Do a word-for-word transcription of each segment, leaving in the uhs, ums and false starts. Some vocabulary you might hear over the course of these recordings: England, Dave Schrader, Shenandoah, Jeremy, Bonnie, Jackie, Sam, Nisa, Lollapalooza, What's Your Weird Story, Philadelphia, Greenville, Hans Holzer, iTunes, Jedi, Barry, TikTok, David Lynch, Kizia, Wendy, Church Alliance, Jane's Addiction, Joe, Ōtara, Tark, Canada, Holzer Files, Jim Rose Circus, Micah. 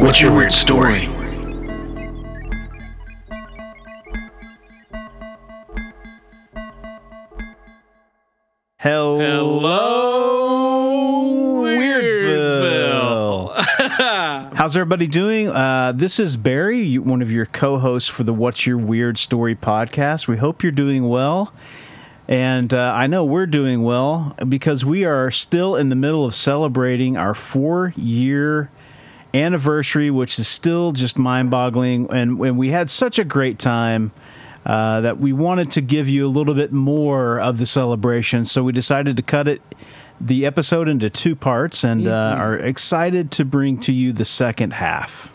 what's your weird story? Hello, Hello Weirdsville. Weirdsville. How's everybody doing? Uh, this is Barry, one of your co-hosts for the What's Your Weird Story podcast. We hope you're doing well. And uh, I know we're doing well because we are still in the middle of celebrating our four-year anniversary, which is still just mind-boggling. And, and we had such a great time uh, that we wanted to give you a little bit more of the celebration. So we decided to cut it the episode into two parts and mm-hmm. uh, are excited to bring to you the second half.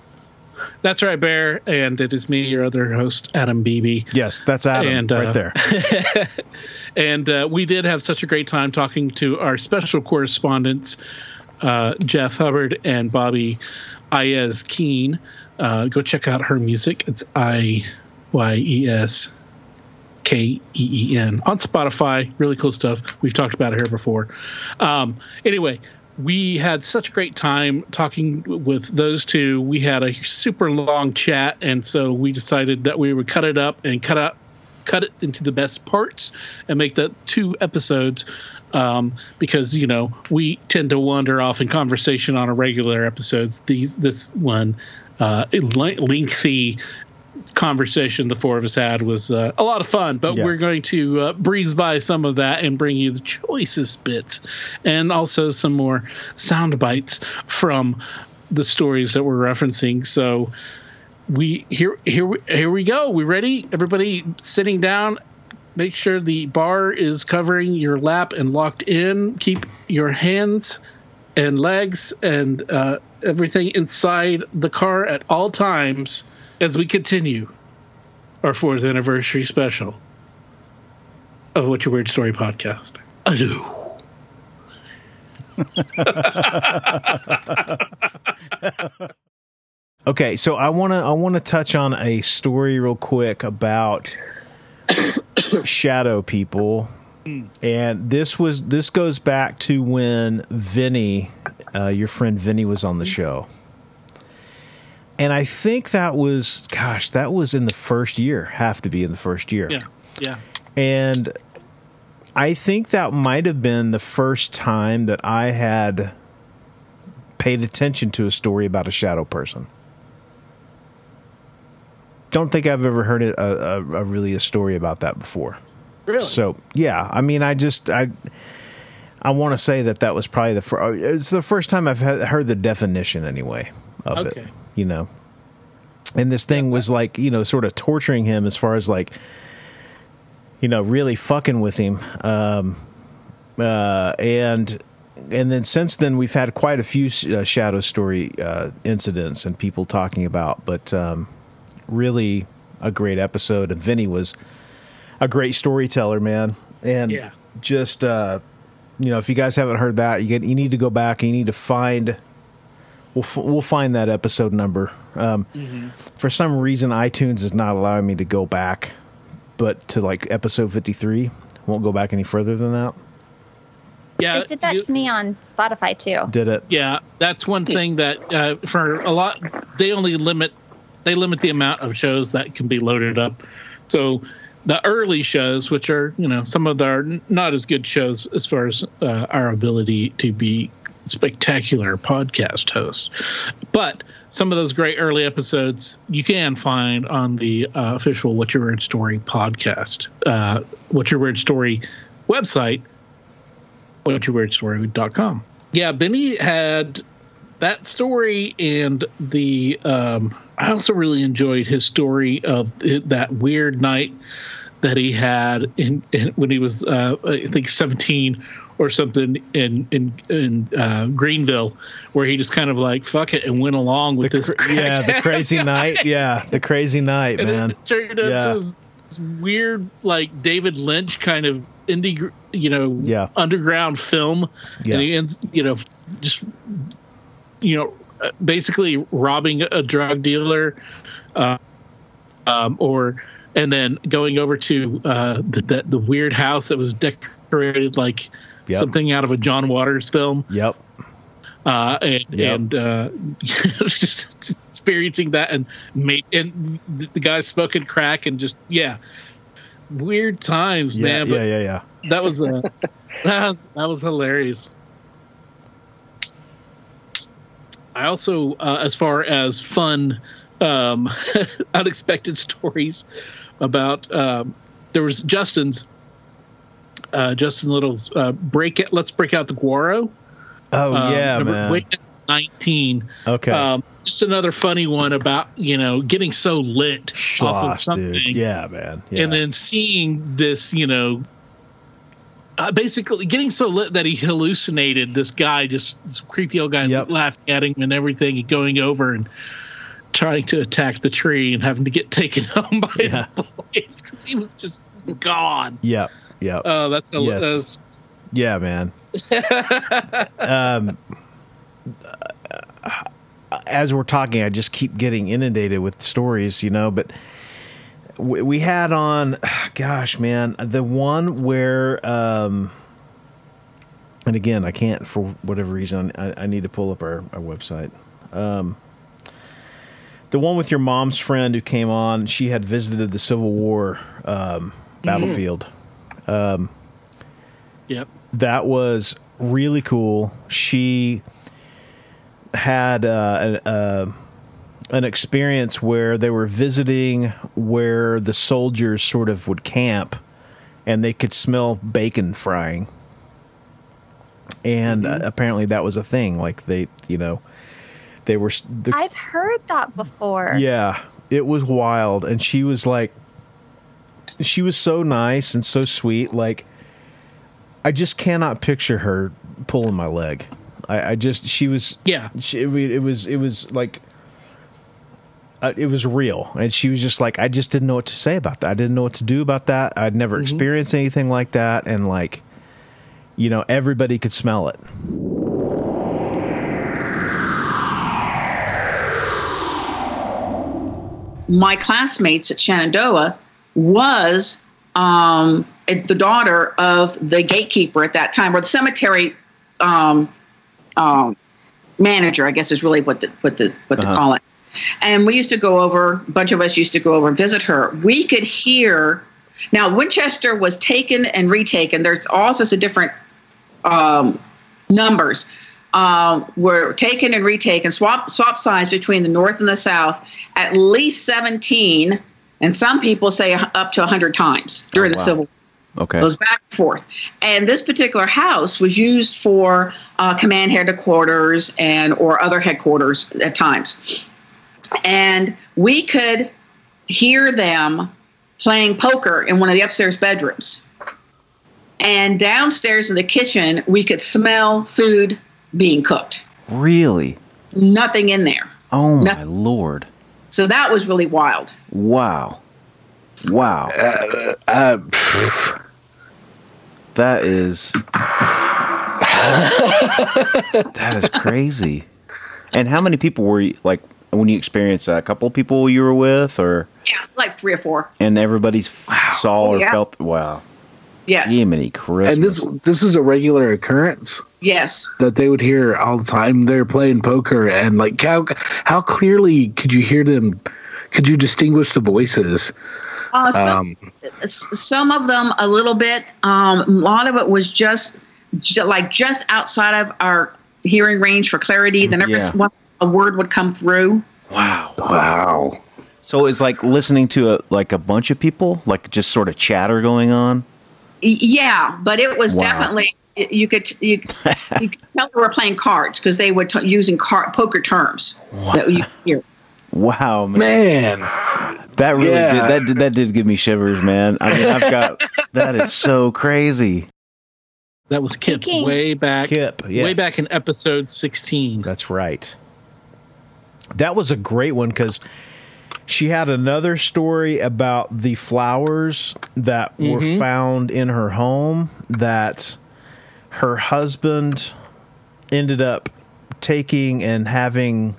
That's right, Bear, and it is me, your other host, Adam Beebe. Yes, that's Adam, and, uh, right there. and uh, we did have such a great time talking to our special correspondents, uh, Jeff Hubbard and Bobby Iyes Keen. Uh, go check out her music. It's I Y E S K E E N on Spotify. Really cool stuff. We've talked about it here before. Um, anyway. We had such a great time talking with those two. We had a super long chat, and so we decided that we would cut it up and cut up, cut it into the best parts and make that two episodes um, because, you know, we tend to wander off in conversation on a regular episodes. These, this one uh, lengthy conversation the four of us had was uh, a lot of fun, but yeah. We're going to uh, breeze by some of that and bring you the choicest bits and also some more sound bites from the stories that we're referencing. So we here here here we go. We ready? Everybody sitting down. Make sure the bar is covering your lap and locked in. Keep your hands and legs and uh, everything inside the car at all times. As we continue our fourth anniversary special of What's Your Weird Story podcast. Adieu. Okay, so I want to I want to touch on a story real quick about shadow people. And this was this goes back to when Vinny, uh, your friend Vinny was on the show. And I think that was, gosh, that was in the first year, have to be in the first year. Yeah, yeah. And I think that might have been the first time that I had paid attention to a story about a shadow person. Don't think I've ever heard it, a, a, a really a story about that before. Really? So, yeah, I mean, I just, I I want to say that that was probably the first, it's the first time I've heard the definition anyway of okay. it. You know, and this thing was like, you know, sort of torturing him as far as like, you know, really fucking with him. Um, uh, and and then since then, we've had quite a few sh- uh, shadow story uh, incidents and people talking about, but um, really a great episode. And Vinny was a great storyteller, man. And yeah. just, uh, you know, if you guys haven't heard that, you get you need to go back and you need to find We'll f- we'll find that episode number. Um, mm-hmm. For some reason, iTunes is not allowing me to go back, but to like episode fifty-three, won't go back any further than that. Yeah, it did that you, to me on Spotify too. Did it? Yeah, that's one thing that uh, for a lot they only limit they limit the amount of shows that can be loaded up. So the early shows, which are you know some of the are not as good shows as far as uh, our ability to be spectacular podcast host, but some of those great early episodes you can find on the uh, official What's Your Weird Story podcast, uh, What's Your Weird Story website, what's your weird story dot com. Yeah, Benny had that story, and the um, I also really enjoyed his story of that weird night that he had in, in when he was, uh, I think, seventeen or something in in, in uh, Greenville, where he just kind of like, fuck it, and went along with the this. Cra- yeah, the crazy night. Yeah, the crazy night, and man. It turned into yeah. this weird, like, David Lynch kind of indie, you know, yeah. underground film. Yeah. And he ends, you know, just, you know, basically robbing a drug dealer, uh, um, or and then going over to uh, the, the the weird house that was decorated like yep. something out of a John Waters film. Yep. Uh, and yep. and uh, just experiencing that, and made and the guy smoking crack, and just yeah, weird times, yeah, man. Yeah, but yeah, yeah. That was uh, that was that was hilarious. I also, uh, as far as fun, um, unexpected stories about, um, there was Justin's, uh, Justin Little's, uh, break it. Let's break out the Guaro. Oh um, yeah, man. Wait, nineteen. Okay. Um, just another funny one about, you know, getting so lit Schloss, off of something. Dude. Yeah, man. Yeah. And then seeing this, you know, Uh, basically getting so lit that he hallucinated this guy, just this creepy old guy yep. laughing at him and everything, and going over and trying to attack the tree and having to get taken home by yeah. his boys because he was just gone. Yeah, yeah. Oh, uh, that's a yes. uh, yeah, man. um, as we're talking, I just keep getting inundated with stories, you know, but. We had on, gosh, man, the one where, um, and again, I can't, for whatever reason, I, I need to pull up our, our website. Um, the one with your mom's friend who came on, she had visited the Civil War um, battlefield. Mm-hmm. Um, yep. That was really cool. She had uh, a... a an experience where they were visiting where the soldiers sort of would camp, and they could smell bacon frying. And mm-hmm. uh, apparently that was a thing. Like they, you know, they were, the, I've heard that before. Yeah, it was wild. And she was like, she was so nice and so sweet. Like, I just cannot picture her pulling my leg. I, I just, she was, yeah, she, it was, it was like, Uh, it was real. And she was just like, I just didn't know what to say about that. I didn't know what to do about that. I'd never mm-hmm. experienced anything like that. And like, you know, everybody could smell it. My classmates at Shenandoah was um, the daughter of the gatekeeper at that time, or the cemetery um, um, manager, I guess is really what the, what the, what uh-huh. to call it. And we used to go over, a bunch of us used to go over and visit her. We could hear, now Winchester was taken and retaken. There's all sorts of different um, numbers uh, were taken and retaken, swap, swap sides between the North and the South, at least seventeen, and some people say up to one hundred times during oh, wow. the Civil War. Okay. It goes back and forth. And this particular house was used for uh, command headquarters and or other headquarters at times. And we could hear them playing poker in one of the upstairs bedrooms. And downstairs in the kitchen, we could smell food being cooked. Really? Nothing in there. Oh, Nothing. My Lord. So that was really wild. Wow. Wow. Uh, uh, that is... that is crazy. And how many people were you, like... when you experienced that, a couple of people you were with, or yeah, like three or four, and everybody wow. saw or yeah. felt wow, yes, Jiminy Christmas. And this this is a regular occurrence. Yes, that they would hear all the time. They're playing poker, and like how how clearly could you hear them? Could you distinguish the voices? Uh, some, um, some of them a little bit. Um, a lot of it was just, just like just outside of our hearing range for clarity. The nervous yeah. one. A word would come through. Wow. Wow. So it's like listening to a, like a bunch of people, like just sort of chatter going on. Yeah. But it was wow. definitely, you could, you, you could tell they were playing cards because they were t- using car- poker terms. Wow. That you hear. Wow, man. man. That really yeah. did, that did, that did give me shivers, man. I mean, I've got, that is so crazy. That was Kip Kiki. way back, Kip, yes. way back in episode sixteen. That's right. That was a great one because she had another story about the flowers that mm-hmm. were found in her home that her husband ended up taking and having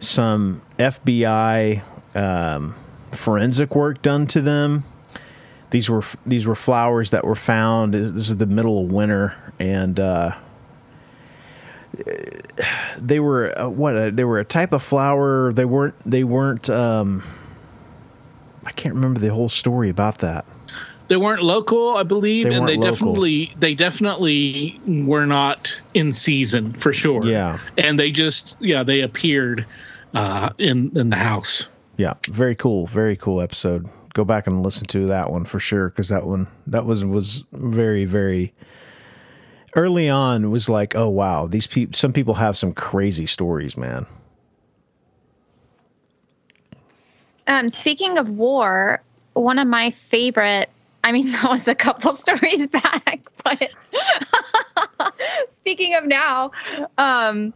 some F B I um, forensic work done to them. These were these were flowers that were found. This is the middle of winter, and uh, they were uh, what? Uh, they were a type of flower. They weren't. They weren't. Um, I can't remember the whole story about that. They weren't local, I believe, they and they local. definitely they definitely were not in season for sure. Yeah, and they just yeah they appeared uh, in in the house. Yeah, very cool, very cool episode. Go back and listen to that one for sure, because that one that was was very very early on. Was like, oh wow, these people. Some people have some crazy stories, man. Um, speaking of war, one of my favorite. I mean, that was a couple stories back, but speaking of now, um,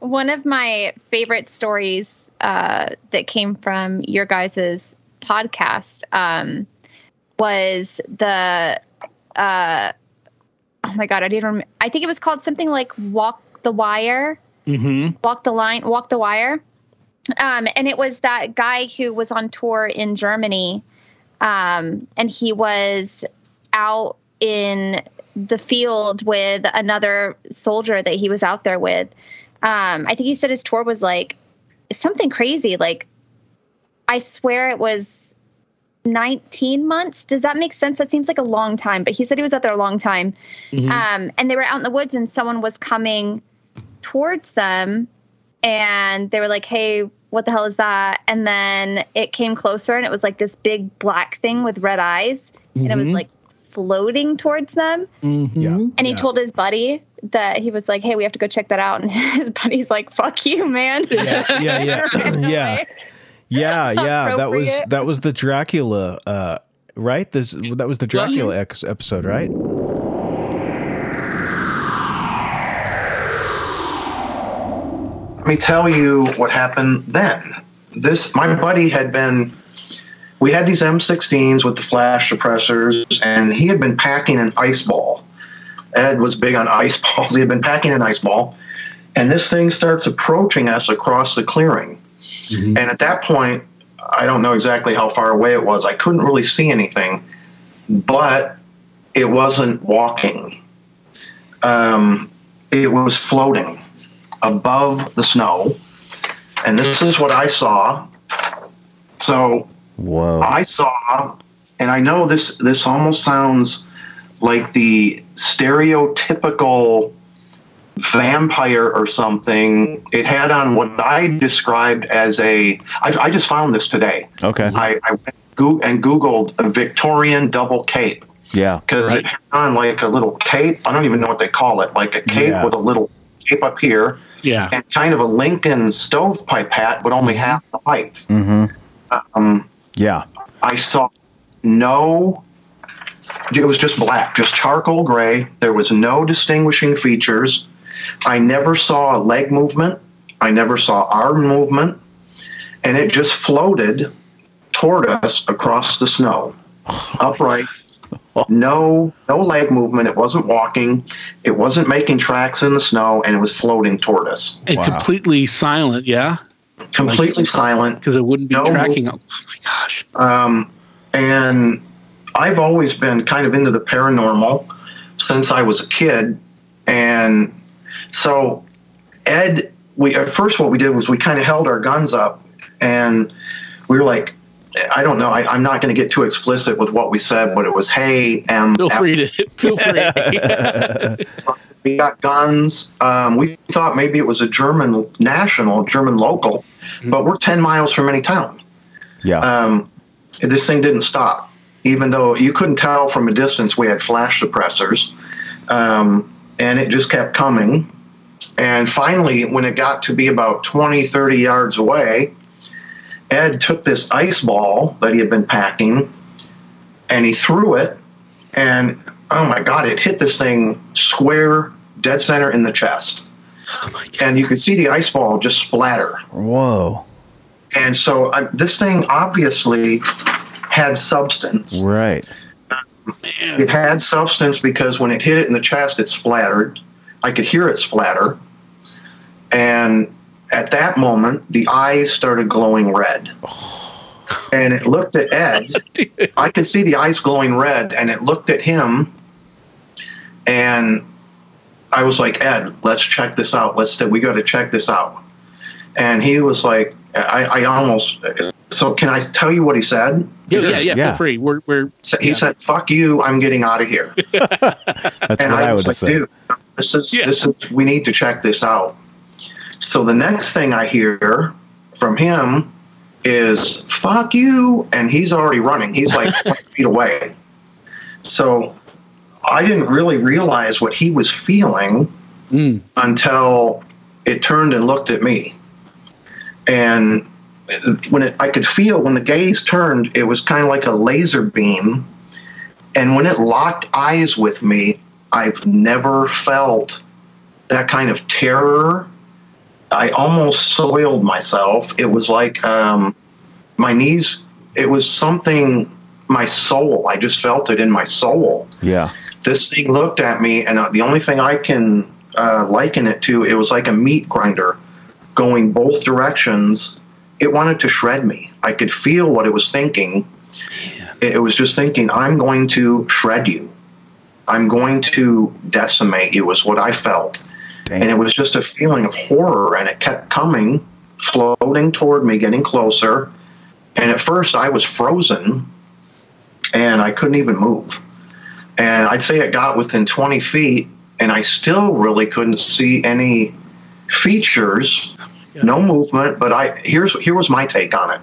one of my favorite stories uh, that came from your guys' podcast um, was the, uh, oh my God, I didn't remember. I think it was called something like Walk the Wire, mm-hmm. Walk the Line, Walk the Wire. Um, and it was that guy who was on tour in Germany. Um, and he was out in the field with another soldier that he was out there with. Um, I think he said his tour was like something crazy. Like, I swear it was nineteen months. Does that make sense? That seems like a long time, but he said he was out there a long time. Mm-hmm. Um, and they were out in the woods and someone was coming towards them and they were like, hey, what the hell is that? And then it came closer and it was like this big black thing with red eyes mm-hmm. and it was like floating towards them. Mm-hmm. Yeah. And he yeah. told his buddy that he was like, hey, we have to go check that out. And his buddy's like, fuck you, man. Yeah. Yeah. Yeah. yeah. yeah. Yeah. That was, that was the Dracula, uh, right. This, that was the Dracula ex- episode, right? Let me tell you what happened then. This, my buddy had been, we had these M sixteens with the flash suppressors, and he had been packing an ice ball. Ed was big on ice balls. He had been packing an ice ball, and this thing starts approaching us across the clearing. Mm-hmm. And at that point, I don't know exactly how far away it was. I couldn't really see anything, but it wasn't walking. Um, it was floating above the snow, and this is what I saw. So Whoa. I saw, and I know this this almost sounds like the stereotypical vampire or something. It had on what I described as a, I, I just found this today. Okay. I, I went go- and Googled a Victorian double cape. Yeah. Because right. it had on like a little cape. I don't even know what they call it. Like a cape yeah. with a little cape up here. Yeah, and kind of a Lincoln stovepipe hat, but only half the height. Mm-hmm. Um, yeah, I saw no. It was just black, just charcoal gray. There was no distinguishing features. I never saw leg movement. I never saw arm movement, and it just floated toward us across the snow, upright. No, no leg movement. It wasn't walking. It wasn't making tracks in the snow, and it was floating toward us. And wow. completely silent, yeah? Completely like, silent. Because it wouldn't be no tracking. Move. Oh, my gosh. Um, and I've always been kind of into the paranormal since I was a kid. And so Ed, we at first what we did was we kind of held our guns up, and we were like, I don't know. I, I'm not going to get too explicit with what we said, but it was, hey, um, feel free to feel free. We got guns. Um, we thought maybe it was a German national, German local, mm-hmm. but we're ten miles from any town. Yeah. Um, this thing didn't stop, even though you couldn't tell from a distance. We had flash suppressors, um, and it just kept coming. And finally, when it got to be about twenty, thirty yards away, Ed took this ice ball that he had been packing and he threw it, and oh my God, it hit this thing square dead center in the chest. Oh my God. And you could see the ice ball just splatter. Whoa. And so uh, this thing obviously had substance. Right. Man. It had substance because when it hit it in the chest, it splattered. I could hear it splatter. And at that moment, the eyes started glowing red. Oh. And it looked at Ed. I could see the eyes glowing red, and it looked at him. And I was like, Ed, let's check this out. Let's we got to check this out. And he was like, I, I almost... So can I tell you what he said? Yeah, yeah, yeah, yeah. Feel free. We're, we're, so he yeah. said, "Fuck you! I'm getting out of here." That's and what I, I was like, said. "Dude, this is yeah. this is. We need to check this out." So the next thing I hear from him is "fuck you," and he's already running. He's like twenty feet away. So I didn't really realize what he was feeling mm. until it turned and looked at me, and. When it, I could feel when the gaze turned, it was kind of like a laser beam. And when it locked eyes with me, I've never felt that kind of terror. I almost soiled myself. It was like um, my knees, it was something, my soul. I just felt it in my soul. Yeah. This thing looked at me, and the only thing I can uh, liken it to, it was like a meat grinder going both directions. It wanted to shred me. I could feel what it was thinking. Man. It was just thinking, I'm going to shred you. I'm going to decimate you is what I felt. Damn. And it was just a feeling of horror, and it kept coming, floating toward me, getting closer. And at first I was frozen, and I couldn't even move. And I'd say it got within twenty feet, and I still really couldn't see any features. Yeah. No movement, but I here's here was my take on it.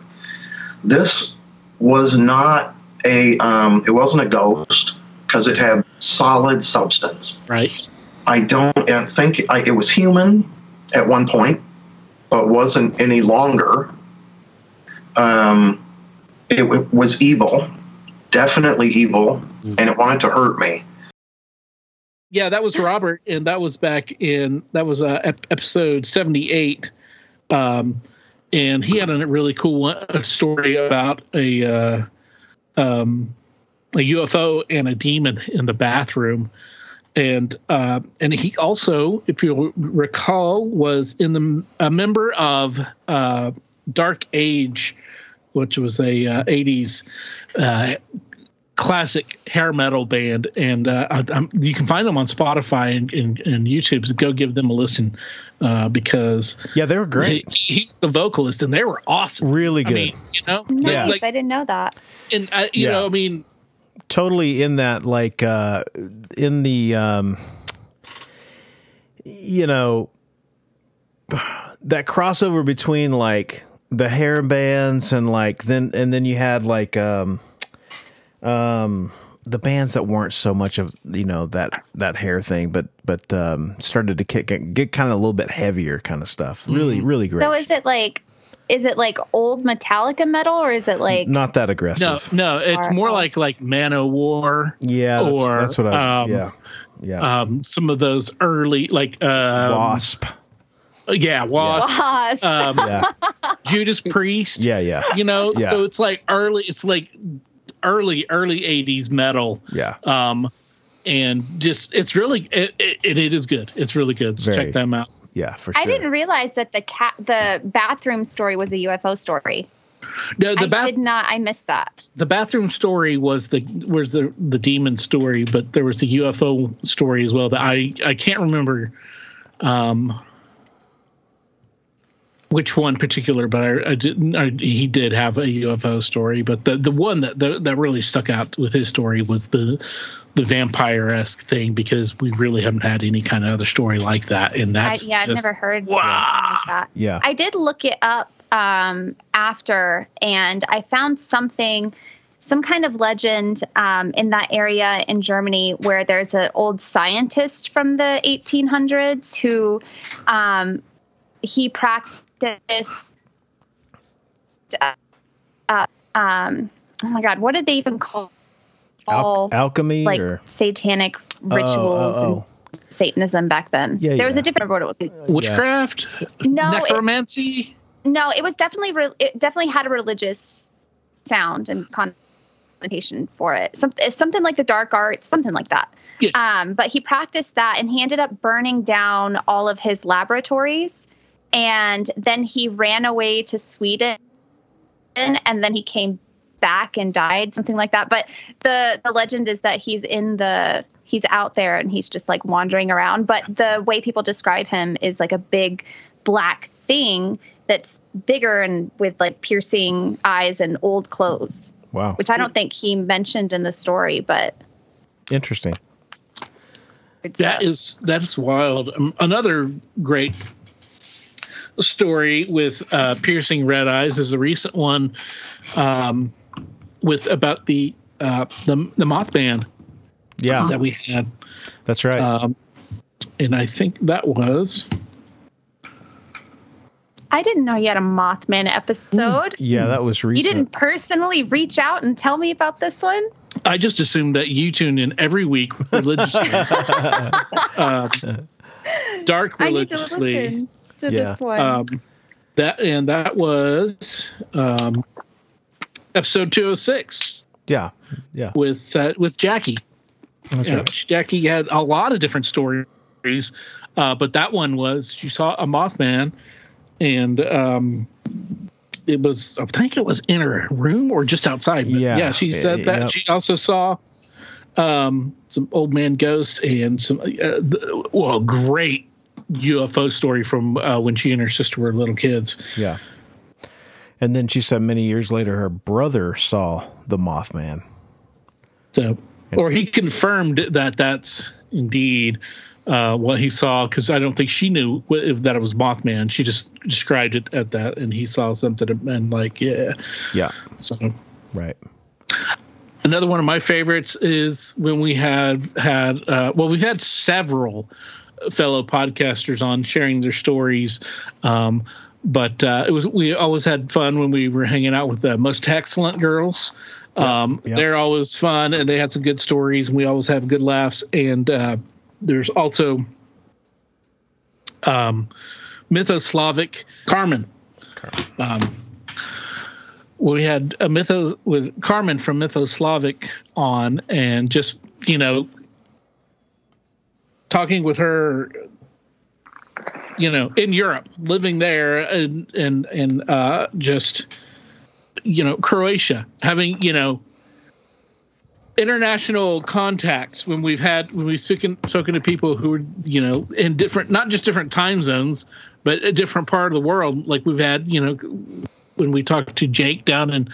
This was not a um, it wasn't a ghost because it had solid substance. Right. I don't I think I, it was human at one point, but wasn't any longer. Um, it, it was evil, definitely evil, mm-hmm. and it wanted to hurt me. Yeah, that was Robert, and that was back in that was uh, episode seventy-eight. Um, and he had a really cool one, a story about a, uh, um, a U F O and a demon in the bathroom. And, uh, and he also, if you recall, was in the, a member of, uh, Dark Age, which was a, uh, eighties, uh, classic hair metal band, and uh, I, I'm, you can find them on Spotify and, and, and YouTube. So go give them a listen uh, because yeah, they were great. He, he's the vocalist, and they were awesome. Really good. I mean, you know, nice. They, like, I didn't know that. And I, you yeah. know, I mean, totally in that, like uh, in the, um, you know, that crossover between like the hair bands and like then and then you had like. Um, Um, the bands that weren't so much of, you know, that, that hair thing, but, but, um, started to kick, get, get kind of a little bit heavier kind of stuff. Really, really great. So is it like, is it like old Metallica metal, or is it like, not that aggressive? No, no, it's or, more like, like Manowar. Yeah. That's, or, that's what I was, um, yeah. Yeah. Um, some of those early, like, um, Wasp. Yeah, Wasp. Wasp. Um, yeah. Judas Priest. Yeah. Yeah. You know, yeah. So it's like early, it's like, early early eighties metal, yeah um and just it's really it it, it is good. It's really good. So Very, check them out. Yeah, for sure. I didn't realize that the cat the bathroom story was a U F O story. No, the I bath- did not I missed that. The bathroom story was the was the the demon story, but there was a U F O story as well that I I can't remember um which one particular, but I, I didn't. I, he did have a U F O story, but the, the one that the, that really stuck out with his story was the the vampire-esque thing, because we really haven't had any kind of other story like that. And that's I, yeah, just, I've never heard wow. of that. Yeah, I did look it up um, after, and I found something, some kind of legend um, in that area in Germany where there's an old scientist from the eighteen hundreds who um, he practiced. This uh, um, oh my God, what did they even call all Al- alchemy like or? satanic rituals oh, oh, oh. and Satanism back then? Yeah, there yeah. was a different word. It was witchcraft. No, necromancy. It, no, it was definitely re- it definitely had a religious sound and connotation for it. Some, something like the dark arts, something like that. Yeah. Um, but he practiced that, and he ended up burning down all of his laboratories, and then he ran away to Sweden, and then he came back and died, something like that. But the, the legend is that he's in the, he's out there and he's just like wandering around. But the way people describe him is like a big black thing that's bigger and with like piercing eyes and old clothes. Wow. Which I don't think he mentioned in the story, but interesting. That is, that's wild. Um, another great story with uh, piercing red eyes is a recent one um, with about the, uh, the the Mothman. Yeah, that we had. That's right. Um, and I think that was. I didn't know you had a Mothman episode. Mm. Yeah, that was recent. You didn't personally reach out and tell me about this one? I just assumed that you tuned in every week religiously. um, dark religiously. I need to listen to yeah. this one. Um, that, and that was um, episode two oh six. Yeah, yeah. With, uh, with Jackie. That's right. Jackie had a lot of different stories, uh, but that one was she saw a Mothman. And um, it was, I think it was in her room or just outside. Yeah, yeah she said that. Yep. She also saw um, some old man ghosts and some, uh, well, great U F O story from uh, when she and her sister were little kids. Yeah. And then she said many years later, her brother saw the Mothman. So, and or he confirmed that that's indeed Uh, what he saw, because I don't think she knew if that it was Mothman. She just described it at that, and he saw something, and like, yeah, yeah. So, right. Another one of my favorites is when we had had uh, well, we've had several fellow podcasters on sharing their stories, um, but uh, it was we always had fun when we were hanging out with the Most Excellent Girls. Um, yeah, yeah. They're always fun, and they had some good stories, and we always have good laughs, and. Uh, There's also um, Mythoslavic Carmen. Carmen. Um, we had a mythos with Carmen from Mythoslavic on, and just, you know, talking with her, you know, in Europe, living there, and and and uh, just, you know, Croatia, having, you know, international contacts when we've had when we've spoken spoken to people who are, you know, in different, not just different time zones, but a different part of the world. Like we've had, you know, when we talked to Jake down in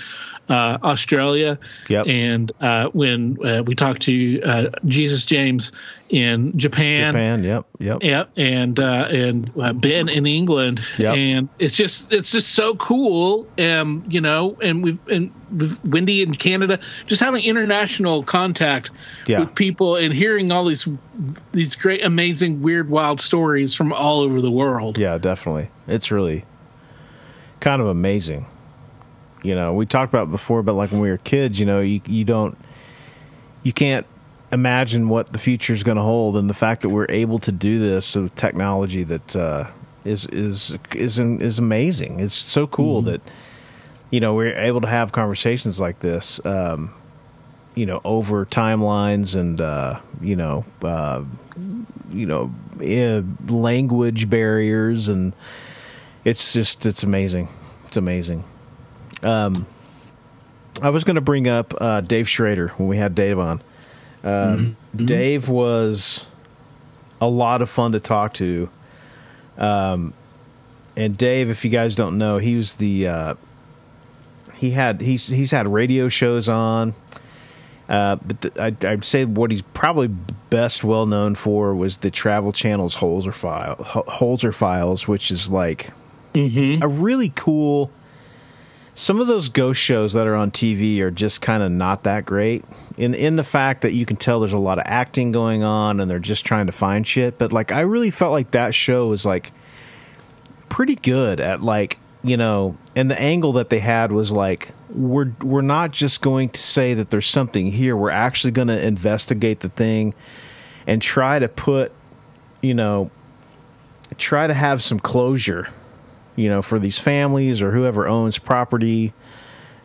uh, Australia, yep. and uh, when uh, we talked to uh, Jesus James in Japan, Japan, yep, yep, yep, and uh, and uh, Ben in England, yep. and it's just it's just so cool, um, you know, and we've and with Wendy in Canada, just having international contact yeah. with people and hearing all these these great, amazing, weird, wild stories from all over the world. Yeah, definitely, it's really kind of amazing. You know, we talked about it before, but like when we were kids, you know, you you don't, you can't imagine what the future is going to hold, and the fact that we're able to do this with technology that uh, is is is is amazing. It's so cool mm-hmm. that, you know, we're able to have conversations like this, um, you know, over timelines and uh, you know, uh, you know, uh, language barriers, and it's just it's amazing. It's amazing. Um, I was going to bring up uh, Dave Schrader when we had Dave on. Uh, mm-hmm. Dave was a lot of fun to talk to. Um, and Dave, if you guys don't know, he was the uh, he had he's he's had radio shows on. Uh, but the, I, I'd say what he's probably best well known for was the Travel Channel's Holzer File, Holzer Files, which is like mm-hmm. a really cool. Some of those ghost shows that are on T V are just kind of not that great in in the fact that you can tell there's a lot of acting going on and they're just trying to find shit. But like, I really felt like that show was like pretty good at like you know, and the angle that they had was like, we're we're not just going to say that there's something here. We're actually going to investigate the thing and try to put, you know, try to have some closure, you know, for these families or whoever owns property.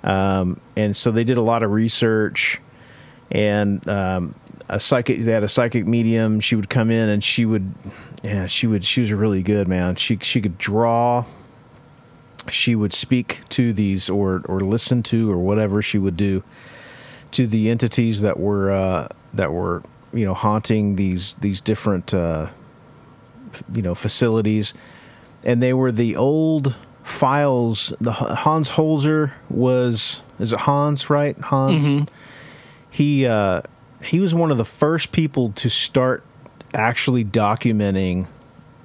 Um, and so they did a lot of research, and um, a psychic, they had a psychic medium. She would come in and she would, yeah, she would, she was really good, man. She, she could draw, she would speak to these or, or listen to, or whatever she would do to the entities that were, uh, that were, you know, haunting these, these different, uh, you know, facilities. And they were the old files. The Hans Holzer was, is it Hans, right? Hans. Mm-hmm. He, uh, he was one of the first people to start actually documenting,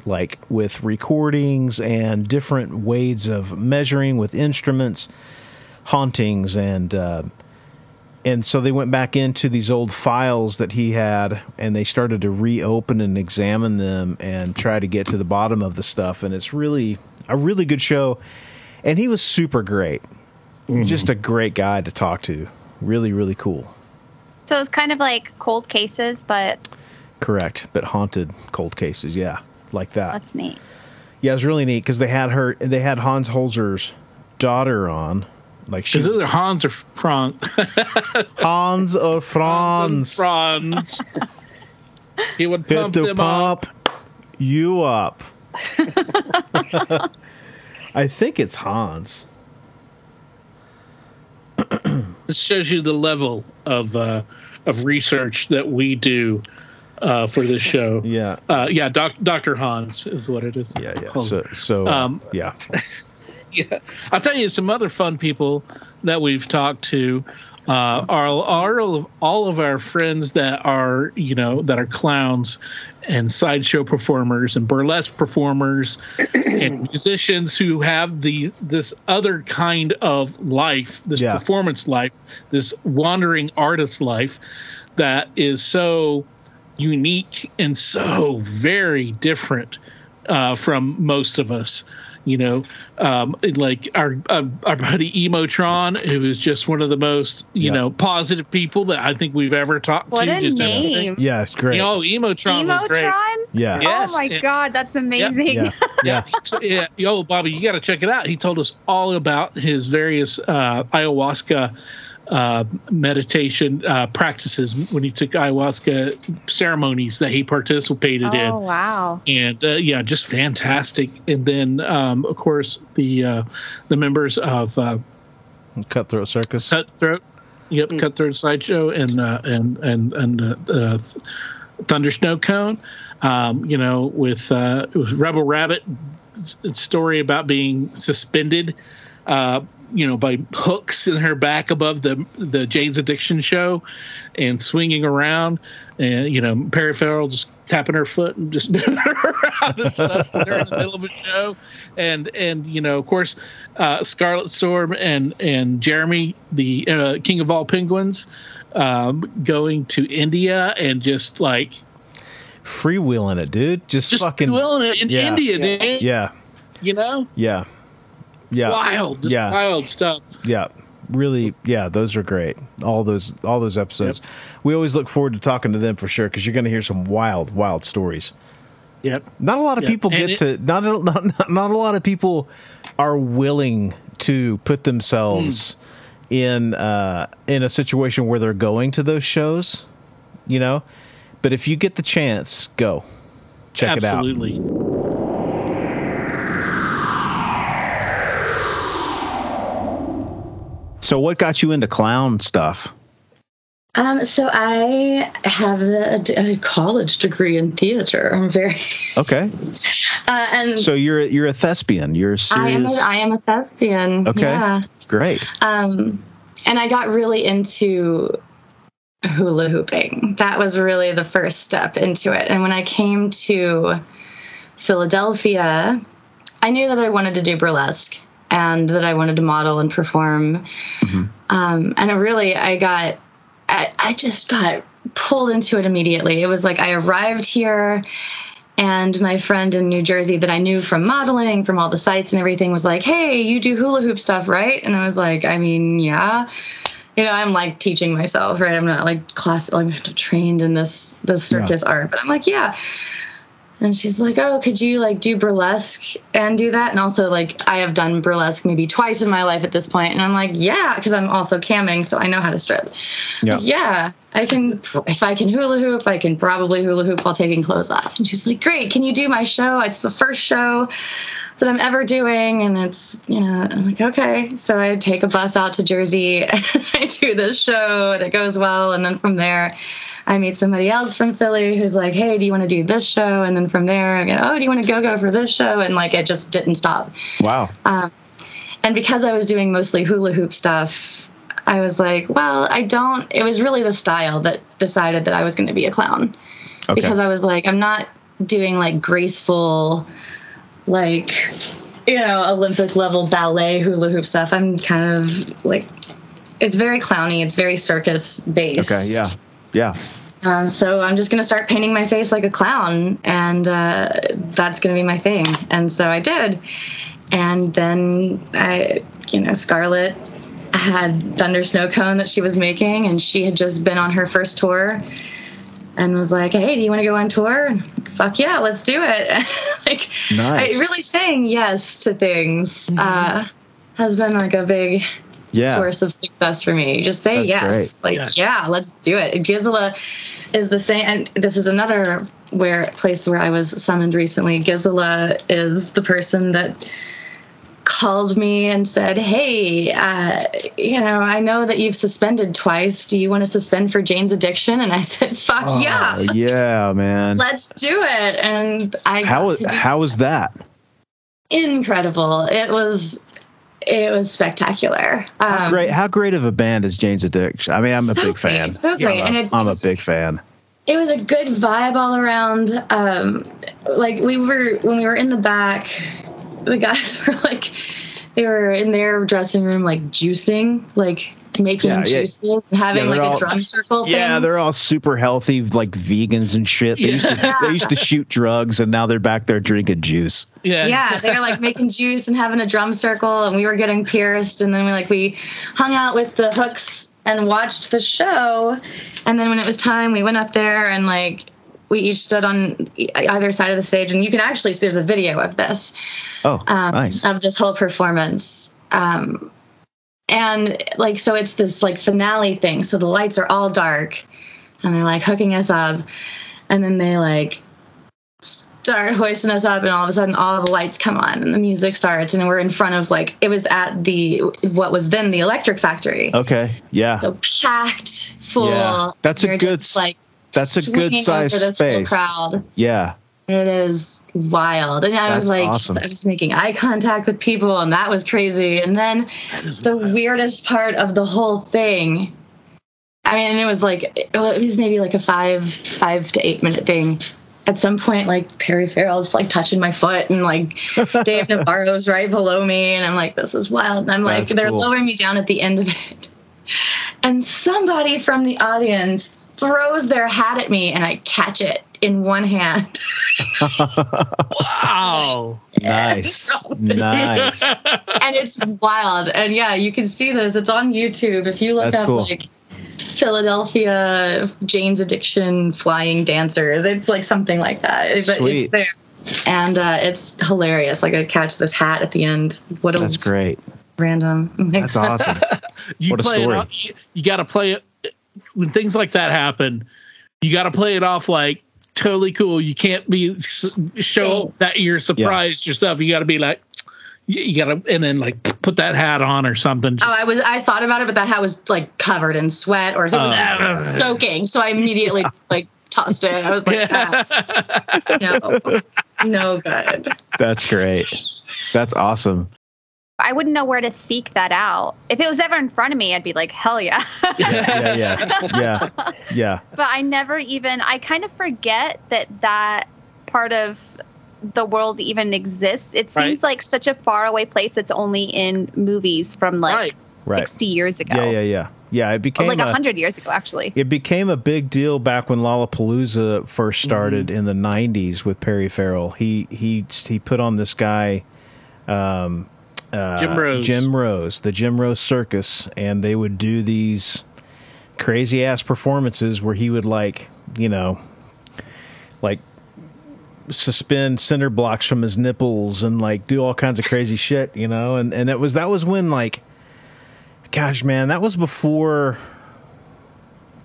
like with recordings and different ways of measuring with instruments, hauntings. And, uh, and so they went back into these old files that he had, and they started to reopen and examine them and try to get to the bottom of the stuff. And it's really a really good show. And he was super great. Mm-hmm. Just a great guy to talk to. Really, really cool. So it's kind of like Cold Cases, but... Correct, but haunted Cold Cases, yeah, like that. That's neat. Yeah, it was really neat, because they had her, they had Hans Holzer's daughter on. Like, she, is it Hans or Franz? Hans or Franz. Hans Franz. He would pump them pump up. You up. I think it's Hans. This shows you the level of uh, of research that we do uh, for this show. Yeah, uh, yeah. Doc, Doctor Hans is what it is. Yeah, yeah. So, so um, yeah, yeah. I'll tell you some other fun people that we've talked to uh, are, are all of our friends that are, you know, that are clowns and sideshow performers and burlesque performers and musicians who have the, this other kind of life, this yeah. performance life, this wandering artist life that is so unique and so very different uh, from most of us. You know, um, like our uh, our buddy Emotron, who is just one of the most, you yeah. know, positive people that I think we've ever talked what to. What a just name! Yeah, it's great. You know, Emotron, Emotron? Was great. Yeah. Yes. Oh my and, God, that's amazing. Yeah. Yeah. yeah. yeah. Yo, Bobby, you got to check it out. He told us all about his various uh, ayahuasca uh, meditation uh, practices when he took ayahuasca ceremonies that he participated oh, in. Oh, wow. And, uh, yeah, just fantastic. And then, um, of course, the, uh, the members of, uh, Cutthroat Circus, Cutthroat, yep. Mm. Cutthroat Sideshow and, uh, and, and, and, uh, uh Thunder Snow Cone, um, you know, with, uh, it was Rebel Rabbit story about being suspended, uh, you know, by hooks in her back above the the Jane's Addiction show and swinging around, and, you know, Perry Farrell just tapping her foot and just moving her around and stuff. They're in the middle of a show. And, and, you know, of course, uh, Scarlet Storm and, and Jeremy, the uh, King of All Penguins, um, going to India and just like freewheeling it, dude. Just, just fucking freewheeling it in yeah. India, yeah. dude. Yeah. You know? Yeah. Yeah. Wild, just yeah. wild stuff. Yeah, really. Yeah, those are great. All those, all those episodes. Yep. We always look forward to talking to them for sure, because you're going to hear some wild, wild stories. Yep. Not a lot of yep. people and get it, to. Not, not not a lot of people are willing to put themselves mm. in uh, in a situation where they're going to those shows. You know, but if you get the chance, go check Absolutely. it out. Absolutely. So what got you into clown stuff? Um, so I have a, a college degree in theater. I'm very okay. uh, and so you're you're a thespian. You're a serious... I am. A, I am a thespian. Okay, yeah. Great. Um, and I got really into hula hooping. That was really the first step into it. And when I came to Philadelphia, I knew that I wanted to do burlesque, and that I wanted to model and perform. Mm-hmm. Um, and it really, I got, I, I just got pulled into it immediately. It was like I arrived here And my friend in New Jersey that I knew from modeling, from all the sites and everything, was like, hey, you do hula hoop stuff, right? And I was like, I mean, yeah. You know, I'm like teaching myself, right? I'm not like class, like trained in this this circus yeah. art, but I'm like, yeah. And she's like, oh, could you like do burlesque and do that? And also, like, I have done burlesque maybe twice in my life at this point. And I'm like, yeah, because I'm also camming, so I know how to strip. Yeah. yeah, I can, if I can hula hoop, I can probably hula hoop while taking clothes off. And she's like, great, can you do my show? It's the first show that I'm ever doing. And it's, you know, I'm like, okay. So I take a bus out to Jersey and I do this show and it goes well. And then from there, I meet somebody else from Philly who's like, hey, do you want to do this show? And then from there, I go, oh, do you want to go go for this show? And like, it just didn't stop. Wow. Um, and because I was doing mostly hula hoop stuff, I was like, well, I don't, it was really the style that decided that I was going to be a clown. Okay. Because I was like, I'm not doing like graceful, like, you know, Olympic level ballet hula hoop stuff. I'm kind of like, it's very clowny. It's very circus based. Okay. Yeah. Yeah. Uh, so I'm just going to start painting my face like a clown, and uh, that's going to be my thing. And so I did. And then I, you know, Scarlett had Thunder Snow Cone that she was making, and she had just been on her first tour and was like, hey, do you want to go on tour? Fuck yeah, let's do it. Like, nice. I, really saying yes to things mm-hmm. uh, has been like a big yeah. source of success for me. You just say That's yes. Great. Like, yes. yeah, let's do it. Gisela is the same. And this is another where place where I was summoned recently. Gisela is the person that called me and said, hey, uh, you know, I know that you've suspended twice. Do you want to suspend for Jane's Addiction? And I said, fuck oh, yeah. Yeah, man. Let's do it. And I how was how was that? Incredible. It was it was spectacular. Um, how great how great of a band is Jane's Addiction? I mean, I'm a so big fan. Great, so great. Yeah, I'm, and it, I'm a big fan. It was a good vibe all around. Um, like we were when we were in the back, the guys were like, they were in their dressing room, like juicing, like making yeah, yeah. juices, having yeah, like all, a drum circle. Yeah, thing. They're all super healthy, like vegans and shit. They, yeah. used to, they used to shoot drugs, and now they're back there drinking juice. Yeah, yeah, they were like making juice and having a drum circle, and we were getting pierced, and then we like we hung out with the hooks and watched the show, and then when it was time, we went up there and like. We each stood on either side of the stage, and you can actually see there's a video of this, oh, um, nice. Of this whole performance. Um, and like, so it's this like finale thing. So the lights are all dark and they're like hooking us up, and then they like start hoisting us up, and all of a sudden all the lights come on and the music starts, and we're in front of like, it was at the, what was then the Electric Factory. Okay. Yeah. So packed full. Yeah. That's a good, just, like, that's a good size space. Crowd. Yeah. It is wild. And I That's was like, awesome. I was making eye contact with people, and that was crazy. And then the wild. weirdest part of the whole thing, I mean, it was like, it was maybe like a five, five to eight minute thing. At some point, like Perry Farrell's like touching my foot, and like Dave Navarro's right below me. And I'm like, this is wild. And I'm like, That's they're cool. lowering me down at the end of it. And somebody from the audience throws their hat at me, and I catch it in one hand. Wow. Nice. Nice. And it's wild. And yeah, you can see this. It's on YouTube. If you look That's up cool. like Philadelphia Jane's Addiction flying dancers, it's like something like that. Sweet. But it's there. And uh, it's hilarious. Like I catch this hat at the end. What a That's great. Random. Oh my That's God. Awesome. you what a story. It you you got to play it. When things like that happen, you got to play it off like totally cool. You can't be show that you're surprised yeah. yourself. You got to be like, you got to, and then like put that hat on or something. Oh, I was, I thought about it, but that hat was like covered in sweat or something uh, soaking. So I immediately yeah. like tossed it. I was like, ah, no, no good. That's great. That's awesome. I wouldn't know where to seek that out. If it was ever in front of me, I'd be like, hell yeah. yeah, yeah, yeah, yeah, yeah. But I never even, I kind of forget that that part of the world even exists. It seems right. like such a faraway place that's only in movies from like right. sixty right. years ago. Yeah, yeah, yeah. Yeah, it became like a hundred years ago. Actually, it became a big deal back when Lollapalooza first started mm-hmm. in the nineties with Perry Farrell. He he he put on this guy, um, uh, Jim Rose, Jim Rose, the Jim Rose Circus, and they would do these crazy ass performances where he would like you know, like. suspend cinder blocks from his nipples and like do all kinds of crazy shit, you know, and and it was that was when like gosh man that was before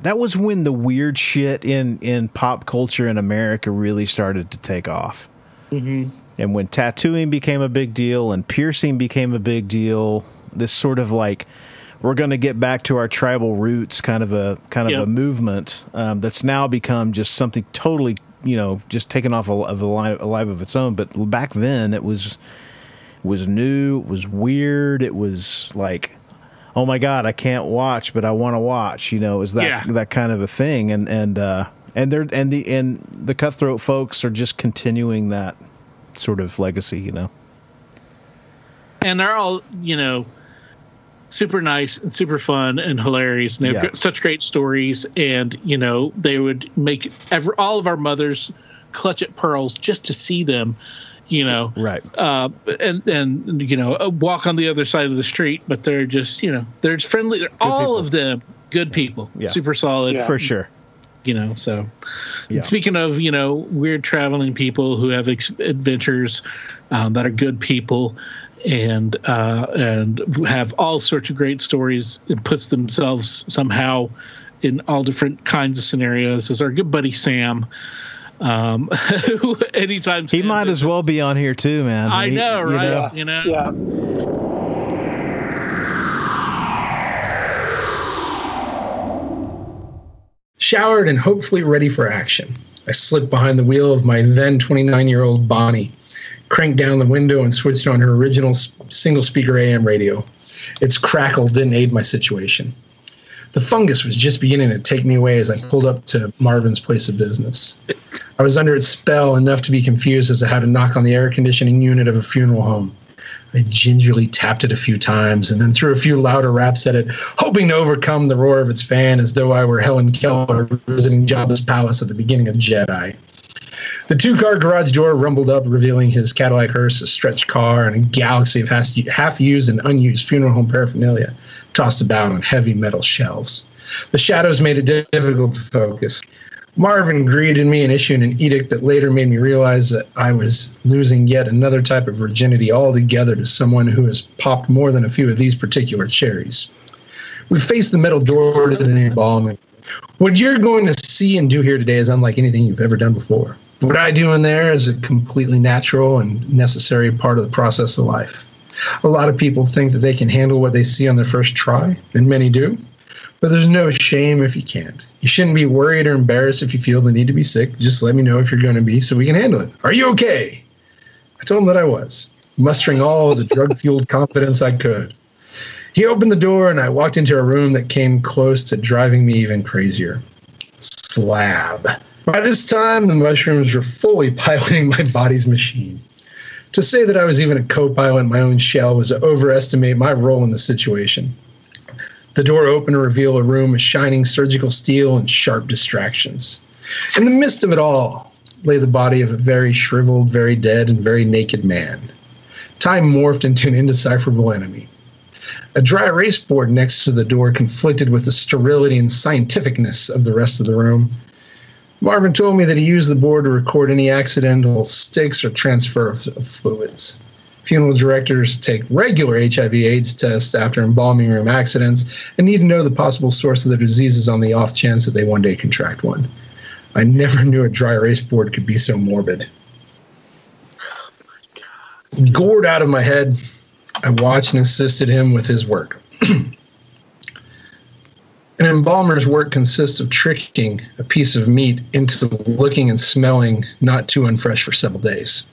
that was when the weird shit in in pop culture in America really started to take off. Mm-hmm. And when tattooing became a big deal and piercing became a big deal, this sort of like we're going to get back to our tribal roots kind of a kind of yep. a movement um, that's now become just something totally you know, just taking off a, of a, line, a life of its own. But back then it was, was new, it was weird. It was like, oh my God, I can't watch, but I want to watch, you know, it was that, yeah. that kind of a thing. And, and, uh, and they're, and the, and the Cutthroat folks are just continuing that sort of legacy, you know? And they're all, you know, super nice and super fun and hilarious. And they've yeah. got such great stories. And, you know, they would make every, all of our mothers clutch at pearls just to see them, you know, right. Uh, and, and, you know, walk on the other side of the street, but they're just, you know, they're just friendly. They're all people. of them. Good people. Yeah. Super solid. Yeah. For sure. You know, so yeah. speaking of, you know, weird traveling people who have ex- adventures um, that are good people, and uh and have all sorts of great stories and puts themselves somehow in all different kinds of scenarios is our good buddy Sam. Um who anytime he Sam might as well be on here too, man. I he, know, right? You know. Yeah. You know? Yeah. Showered and hopefully ready for action, I slipped behind the wheel of my then twenty-nine-year-old Bonnie, cranked down the window and switched on her original single-speaker A M radio. Its crackle didn't aid my situation. The fungus was just beginning to take me away as I pulled up to Marvin's place of business. I was under its spell enough to be confused as to how to knock on the air conditioning unit of a funeral home. I gingerly tapped it a few times and then threw a few louder raps at it, hoping to overcome the roar of its fan as though I were Helen Keller visiting Jabba's palace at the beginning of Jedi. The two-car garage door rumbled up, revealing his Cadillac hearse, a stretched car, and a galaxy of half-used and unused funeral home paraphernalia tossed about on heavy metal shelves. The shadows made it difficult to focus. Marvin greeted me and issued an edict that later made me realize that I was losing yet another type of virginity altogether to someone who has popped more than a few of these particular cherries. We faced the metal door to the embalming. What you're going to see and do here today is unlike anything you've ever done before. What I do in there is a completely natural and necessary part of the process of life. A lot of people think that they can handle what they see on their first try, and many do, but there's no shame if you can't. You shouldn't be worried or embarrassed if you feel the need to be sick. Just let me know if you're going to be so we can handle it. Are you okay? I told him that I was, mustering all the drug-fueled confidence I could. He opened the door, and I walked into a room that came close to driving me even crazier. Slab. By this time, the mushrooms were fully piloting my body's machine. To say that I was even a co-pilot in my own shell was to overestimate my role in the situation. The door opened to reveal a room of shining surgical steel and sharp distractions. In the midst of it all lay the body of a very shriveled, very dead, and very naked man. Time morphed into an indecipherable enemy. A dry erase board next to the door conflicted with the sterility and scientificness of the rest of the room. Marvin told me that he used the board to record any accidental sticks or transfer of fluids. Funeral directors take regular H I V AIDS tests after embalming room accidents and need to know the possible source of their diseases on the off chance that they one day contract one. I never knew a dry erase board could be so morbid. Oh my God. Gored out of my head, I watched and assisted him with his work. An embalmer's work consists of tricking a piece of meat into looking and smelling not too unfresh for several days.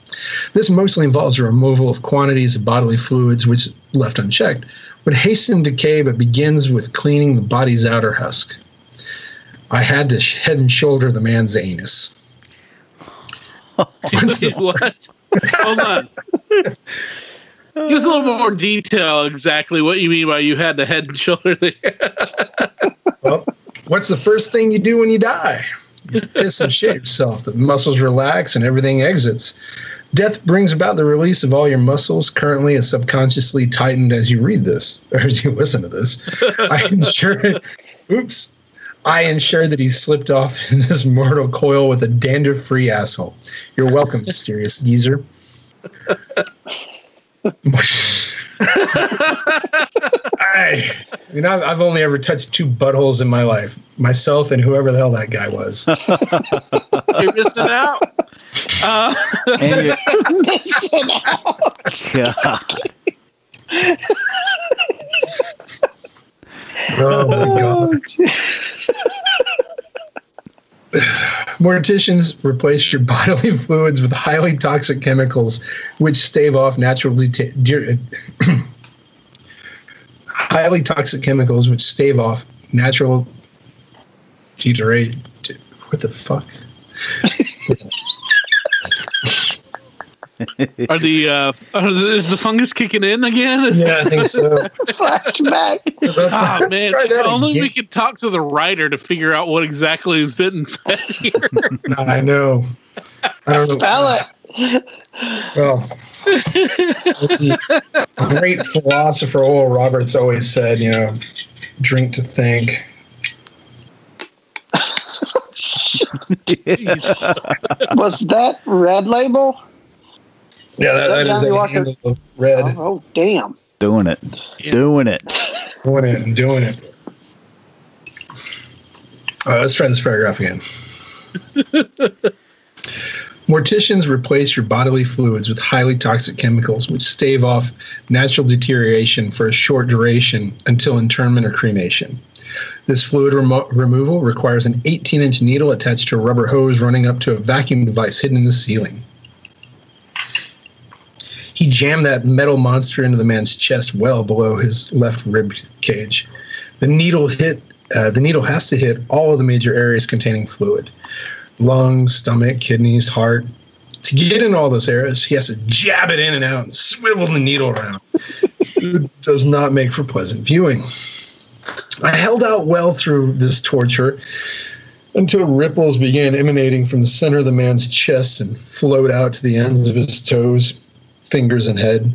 This mostly involves the removal of quantities of bodily fluids which, left unchecked, would hasten decay but begins with cleaning the body's outer husk. I had to head and shoulder the man's anus. What's the what? Hold on. Give us a little more detail exactly what you mean by you had the head and shoulder there. Well, what's the first thing you do when you die? You piss and shit yourself. The muscles relax and everything exits. Death brings about the release of all your muscles currently and subconsciously tightened as you read this, or as you listen to this. I ensure, oops, I ensure that he slipped off in this mortal coil with a dandruff-free asshole. You're welcome, mysterious geezer. I, I mean, I've, I've only ever touched two buttholes in my life, myself and whoever the hell that guy was. You're missing out. Uh, and you're missing out. Yeah. Oh my god. Morticians replace your bodily fluids with highly toxic chemicals, which stave off natural de- de- highly toxic chemicals which stave off natural deterrent. What the fuck? Are the uh, are the, is the fungus kicking in again? Is yeah, I think so. Flashback. Oh man! If only again. We could talk to the writer to figure out what exactly is been said here. I know. I don't Spell know. It. Well, it's a great philosopher Oral Roberts always said, you know, drink to think. Was that Red Label? Yeah, that, that, that is a handle of red. Oh, oh, damn. Doing it. Yeah. Doing it. Doing it and doing it. All right, let's try this paragraph again. Morticians replace your bodily fluids with highly toxic chemicals which stave off natural deterioration for a short duration until interment or cremation. This fluid remo- removal requires an eighteen-inch needle attached to a rubber hose running up to a vacuum device hidden in the ceiling. He jammed that metal monster into the man's chest well below his left rib cage. The needle hit. Uh, the needle has to hit all of the major areas containing fluid. Lungs, stomach, kidneys, heart. To get in all those areas, he has to jab it in and out and swivel the needle around. It does not make for pleasant viewing. I held out well through this torture until ripples began emanating from the center of the man's chest and flowed out to the ends of his toes, fingers and head.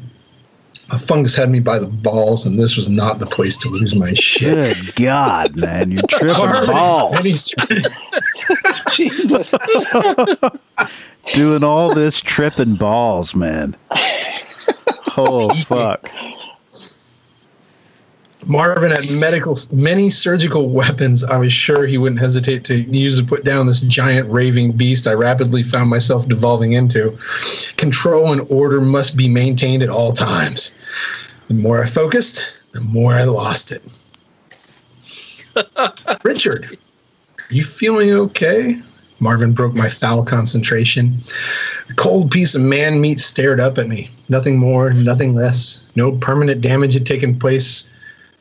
A fungus had me by the balls, and this was not the place to lose my shit. Good God, man, you're tripping balls. Jesus. Doing all this tripping balls, man. Oh, fuck. Marvin had medical, many surgical weapons. I was sure he wouldn't hesitate to use to put down this giant raving beast I rapidly found myself devolving into. Control and order must be maintained at all times. The more I focused, the more I lost it. Richard, are you feeling okay? Marvin broke my foul concentration. A cold piece of man meat stared up at me. Nothing more, nothing less. No permanent damage had taken place.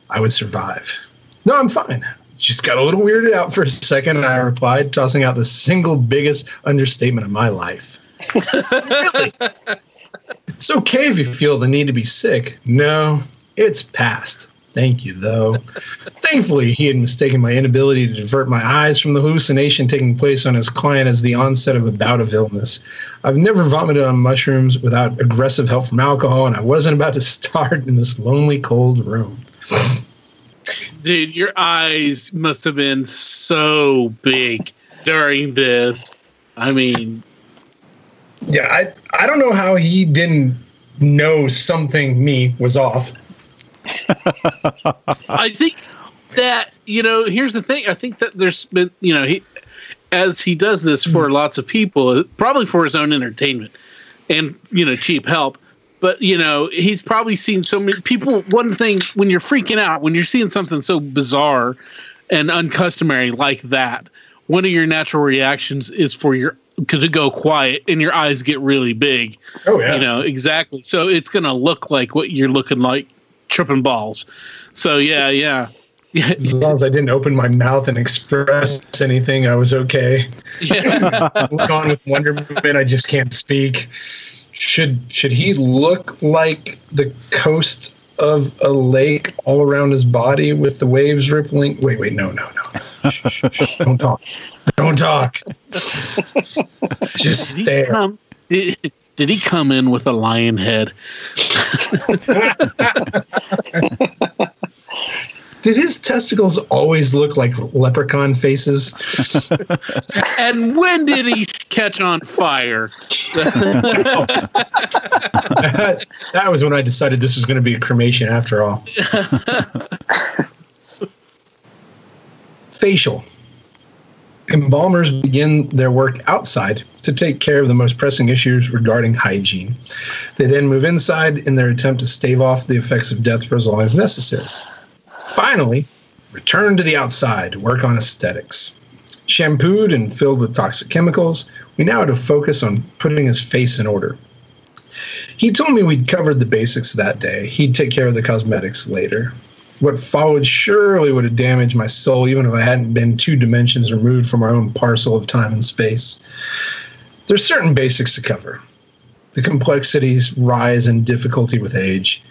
I would survive. No, I'm fine. Just got a little weirded out for a second, and I replied, tossing out the single biggest understatement of my life. Really? It's okay if you feel the need to be sick. No, it's past. Thank you, though. Thankfully, he had mistaken my inability to divert my eyes from the hallucination taking place on his client as the onset of a bout of illness. I've never vomited on mushrooms without aggressive help from alcohol, and I wasn't about to start in this lonely, cold room. Dude, your eyes must have been so big during this. I mean, yeah, I I don't know how he didn't know something me was off. I think that, you know, here's the thing. I think that there's been, you know, he as he does this for lots of people, probably for his own entertainment and, you know, cheap help. But, you know, he's probably seen so many people. One thing, when you're freaking out, when you're seeing something so bizarre and uncustomary like that, one of your natural reactions is for your to go quiet and your eyes get really big. Oh, yeah. You know, exactly. So it's going to look like what you're looking like, tripping balls. So, yeah, yeah. As long as I didn't open my mouth and express anything, I was okay. Yeah. Going with Wonder Woman, I just can't speak. Should should he look like the coast of a lake all around his body with the waves rippling? Wait, wait, no, no, no. shh, shh, shh, don't talk. Don't talk. Just did stare. He come, did, did he come in with a lion head? Did his testicles always look like leprechaun faces? And when did he catch on fire? that, that was when I decided this was going to be a cremation after all. Facial. Embalmers begin their work outside to take care of the most pressing issues regarding hygiene. They then move inside in their attempt to stave off the effects of death for as long as necessary. Finally, return to the outside to work on aesthetics. Shampooed and filled with toxic chemicals, we now had to focus on putting his face in order. He told me we'd covered the basics that day. He'd take care of the cosmetics later. What followed surely would have damaged my soul, even if I hadn't been two dimensions removed from our own parcel of time and space. There's certain basics to cover. The complexities rise in difficulty with age.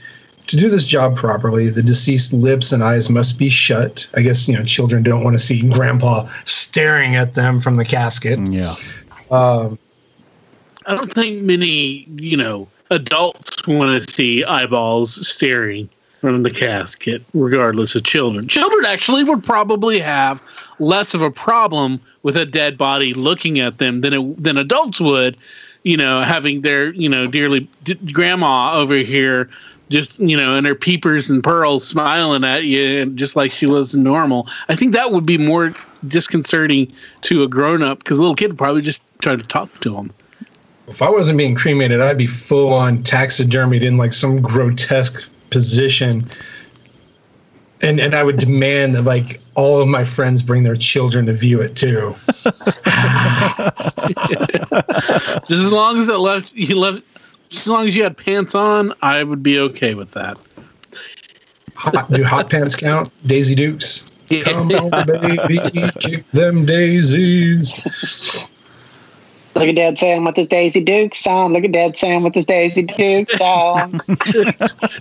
To do this job properly, the deceased lips and eyes must be shut. I guess, you know, children don't want to see grandpa staring at them from the casket. Yeah. Um, I don't think many, you know, adults want to see eyeballs staring from the casket, regardless of children. Children actually would probably have less of a problem with a dead body looking at them than, it, than adults would, you know, having their, you know, dearly d- grandma over here just, you know, and her peepers and pearls smiling at you just like she was normal. I think that would be more disconcerting to a grown-up because a little kid would probably just try to talk to him. If I wasn't being cremated, I'd be full-on taxidermied in like some grotesque position. And and I would demand that like all of my friends bring their children to view it too. Just as long as it left, you left... As long as you had pants on, I would be okay with that. Hot, do hot pants count? Daisy Dukes? Yeah. Come on, baby, kick them daisies. Look at Dad Sam with his Daisy Dukes song. Look at Dad Sam with his Daisy Dukes song.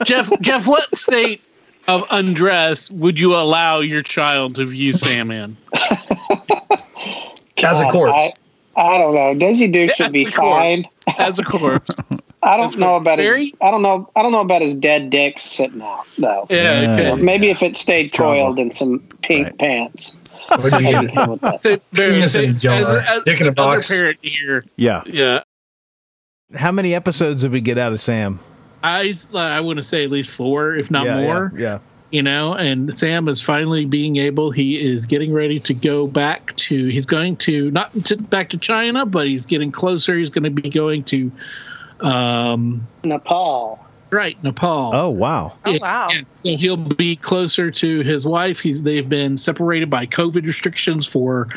Jeff, Jeff, what state of undress would you allow your child to view Sam in? As a corpse. I, I don't know. Daisy Dukes should be fine. As a corpse. I don't That's know about Barry? his. I don't know. I don't know about his dead dick sitting out though. Yeah, okay. Maybe yeah. if it stayed coiled in some pink right. pants. What do you get with that? So, Barry, so, as, as dick in a box. Here, yeah, yeah. How many episodes did we get out of Sam? I I want to say at least four, if not yeah, more. Yeah, yeah. You know, and Sam is finally being able. He is getting ready to go back to. He's going to not to, back to China, but he's getting closer. He's going to be going to. Um, Nepal. Right, Nepal. Oh, wow. Oh, wow. And so he'll be closer to his wife. He's They've been separated by COVID restrictions for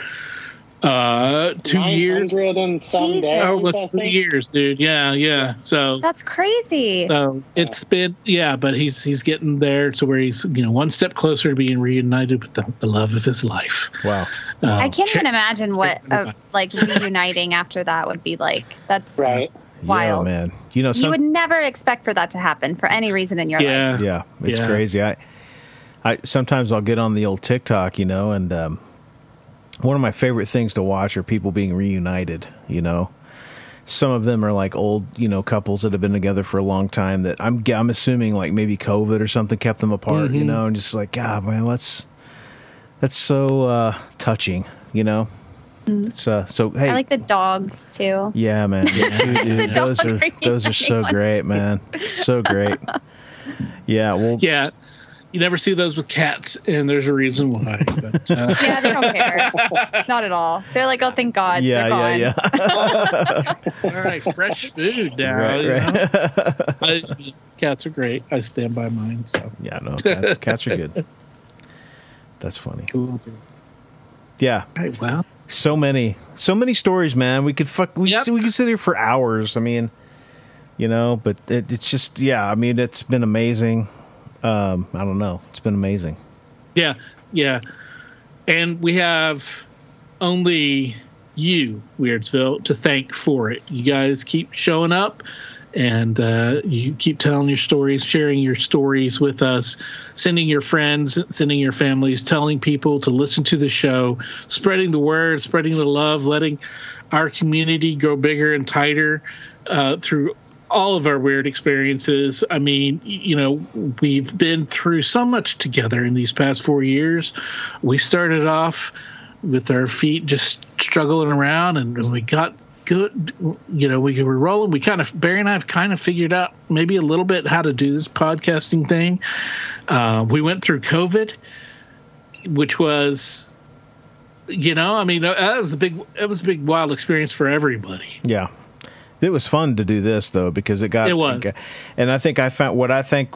uh, two years. And some days, oh, that's two years, dude. Yeah, yeah. So that's crazy. So it's been, yeah, but he's he's getting there to where he's, you know, one step closer to being reunited with the, the love of his life. Wow. Um, I can't even imagine what, a, like, reuniting after that would be like. That's right. Wild. Yeah, man. You know, some, you would never expect for that to happen for any reason in your yeah. life. Yeah, it's yeah. crazy. I, I sometimes I'll get on the old TikTok, you know, and um, one of my favorite things to watch are people being reunited. You know, some of them are like old, you know, couples that have been together for a long time that I'm I'm assuming like maybe COVID or something kept them apart. Mm-hmm. You know, and just like God, man, that's that's so uh, touching. You know. It's uh so hey, I like the dogs too. Yeah, man. Yeah, too, dude. those are those are so great, man. So great. Yeah. Well. Yeah. You never see those with cats, and there's a reason why. But, uh. Yeah, they don't care. Not at all. They're like, oh, thank God. Yeah, they're gone. Yeah, yeah. All right, fresh food now. Right, right. You know? I, cats are great. I stand by mine. So yeah, no, cats, cats are good. That's funny. Cool. Yeah. All right, wow. So many, so many stories, man. We could fuck. We, yep. we could sit here for hours. I mean, you know, but it, it's just, yeah. I mean, it's been amazing. Um, I don't know. It's been amazing. Yeah, yeah. And we have only you, Weirdsville, to thank for it. You guys keep showing up, and uh, you keep telling your stories, sharing your stories with us, sending your friends, sending your families, telling people to listen to the show, spreading the word, spreading the love, letting our community grow bigger and tighter uh, through all of our weird experiences. I mean, you know, we've been through so much together in these past four years. We started off with our feet just struggling around, and we got good, you know, we were rolling. We kind of, Barry and I have kind of figured out maybe a little bit how to do this podcasting thing. Uh, we went through COVID, which was, you know, I mean, that was a big, it was a big wild experience for everybody. Yeah. It was fun to do this, though, because it got, it was. It got, and I think I found what I think,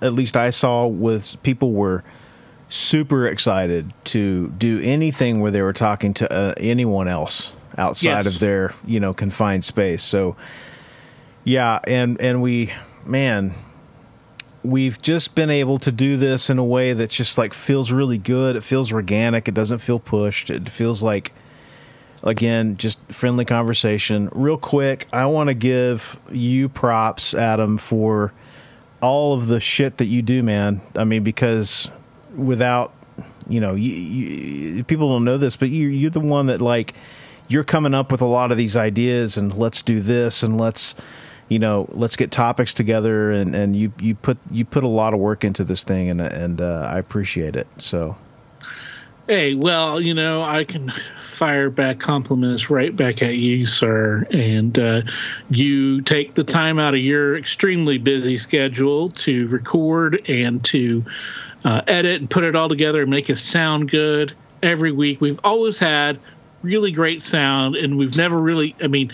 at least I saw, was people were super excited to do anything where they were talking to uh, anyone else outside yes. of their, you know, confined space. So, yeah. And, and we, man, we've just been able to do this in a way that just like feels really good. It feels organic. It doesn't feel pushed. It feels like, again, just friendly conversation. Real quick, I want to give you props, Adam, for all of the shit that you do, man. I mean, because without, you know, you, you, people don't know this, but you, you're the one that, like, you're coming up with a lot of these ideas, and let's do this, and let's, you know, let's get topics together, and, and you you put you put a lot of work into this thing, and and uh, I appreciate it. So. Hey, well, you know, I can fire back compliments right back at you, sir. And uh, you take the time out of your extremely busy schedule to record and to uh, edit and put it all together and make it sound good every week. We've always had really great sound, and we've never really, I mean,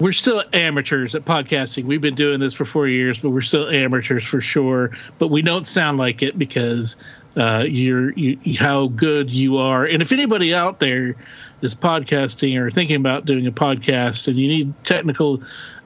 we're still amateurs at podcasting. We've been doing this for four years, but we're still amateurs for sure. But we don't sound like it because uh, you're you, how good you are. And if anybody out there is podcasting or thinking about doing a podcast and you need technical,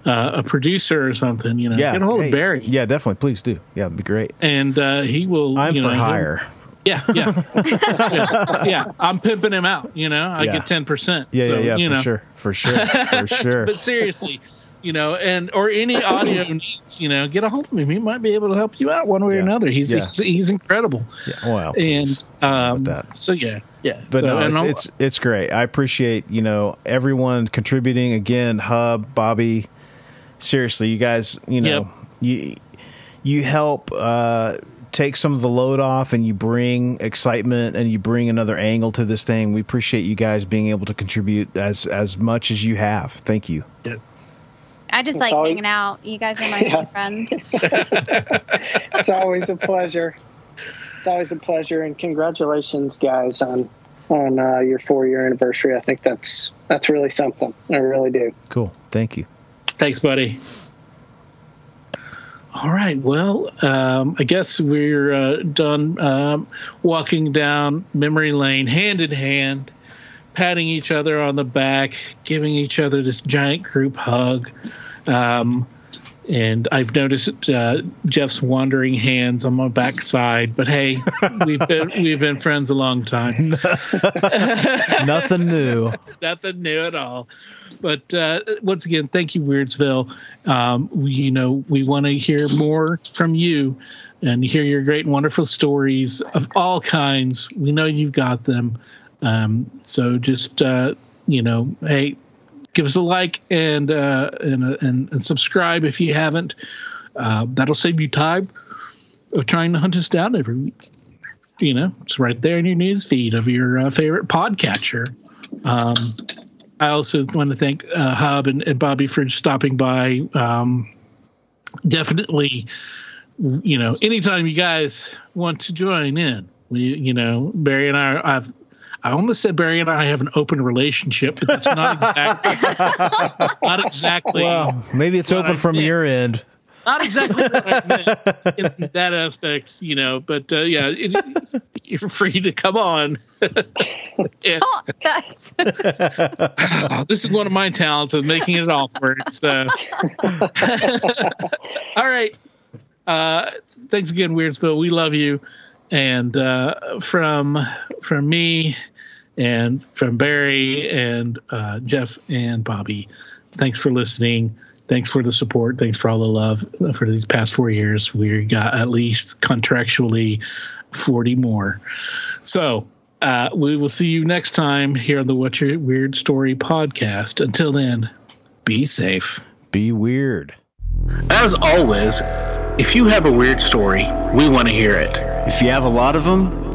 uh, a producer or something, you know, yeah, get a hold hey, of Barry. Yeah, definitely. Please do. Yeah, it'd be great. And uh, he will. I'm you for know, hire. Yeah, yeah, yeah, yeah. I'm pimping him out, you know. I yeah. get ten percent. Yeah, so, yeah, yeah, you know. for sure, for sure, for sure. But seriously, you know, and or any audio needs, you know, get a hold of him. He might be able to help you out one way yeah. or another. He's yeah. he's, he's incredible. Yeah. Wow. And um, so yeah, yeah. But so, no, it's, and it's it's great. I appreciate you know everyone contributing. Again, Hub, Bobby, seriously, you guys, you know, yep. you you help. Uh, take some of the load off, and you bring excitement, and you bring another angle to this thing. We appreciate you guys being able to contribute as as much as you have. Thank you. Yeah. I just it's like always, hanging out. You guys are my yeah. good friends. It's always a pleasure. It's always a pleasure, and congratulations, guys, on on uh, your four year anniversary. I think that's that's really something. I really do. Cool. Thank you. Thanks, buddy. All right. Well, um, I guess we're uh, done um, walking down memory lane, hand in hand, patting each other on the back, giving each other this giant group hug. Um, and I've noticed uh, Jeff's wandering hands on my backside, but hey, we've been we've been friends a long time. Nothing new. Nothing new at all. But uh, once again, thank you, Weirdsville. Um, we, you know, we want to hear more from you and hear your great and wonderful stories of all kinds. We know you've got them. Um, so just, uh, you know, hey, give us a like and uh, and, uh, and and subscribe if you haven't. Uh, that'll save you time of trying to hunt us down every week. You know, it's right there in your news feed of your uh, favorite podcatcher. Um I also want to thank uh, Hub and, and Bobby for stopping by. Um, definitely, you know, anytime you guys want to join in, we, you know, Barry and I, I've, I almost said Barry and I have an open relationship, but that's not exactly. not exactly. Well, maybe it's open I from meant. Your end. Not exactly what I meant in that aspect, you know, but uh, yeah, it, you're free to come on. and, oh, this is one of my talents of making it awkward. So, all right. Uh, thanks again, Weirdsville. We love you. And uh, from from me and from Barry and uh, Jeff and Bobby. Thanks for listening. Thanks for the support. Thanks for all the love for these past four years. We got at least contractually forty more. So uh, we will see you next time here on the What's Your Weird Story podcast. Until then, be safe. Be weird. As always, if you have a weird story, we want to hear it. If you have a lot of them,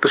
The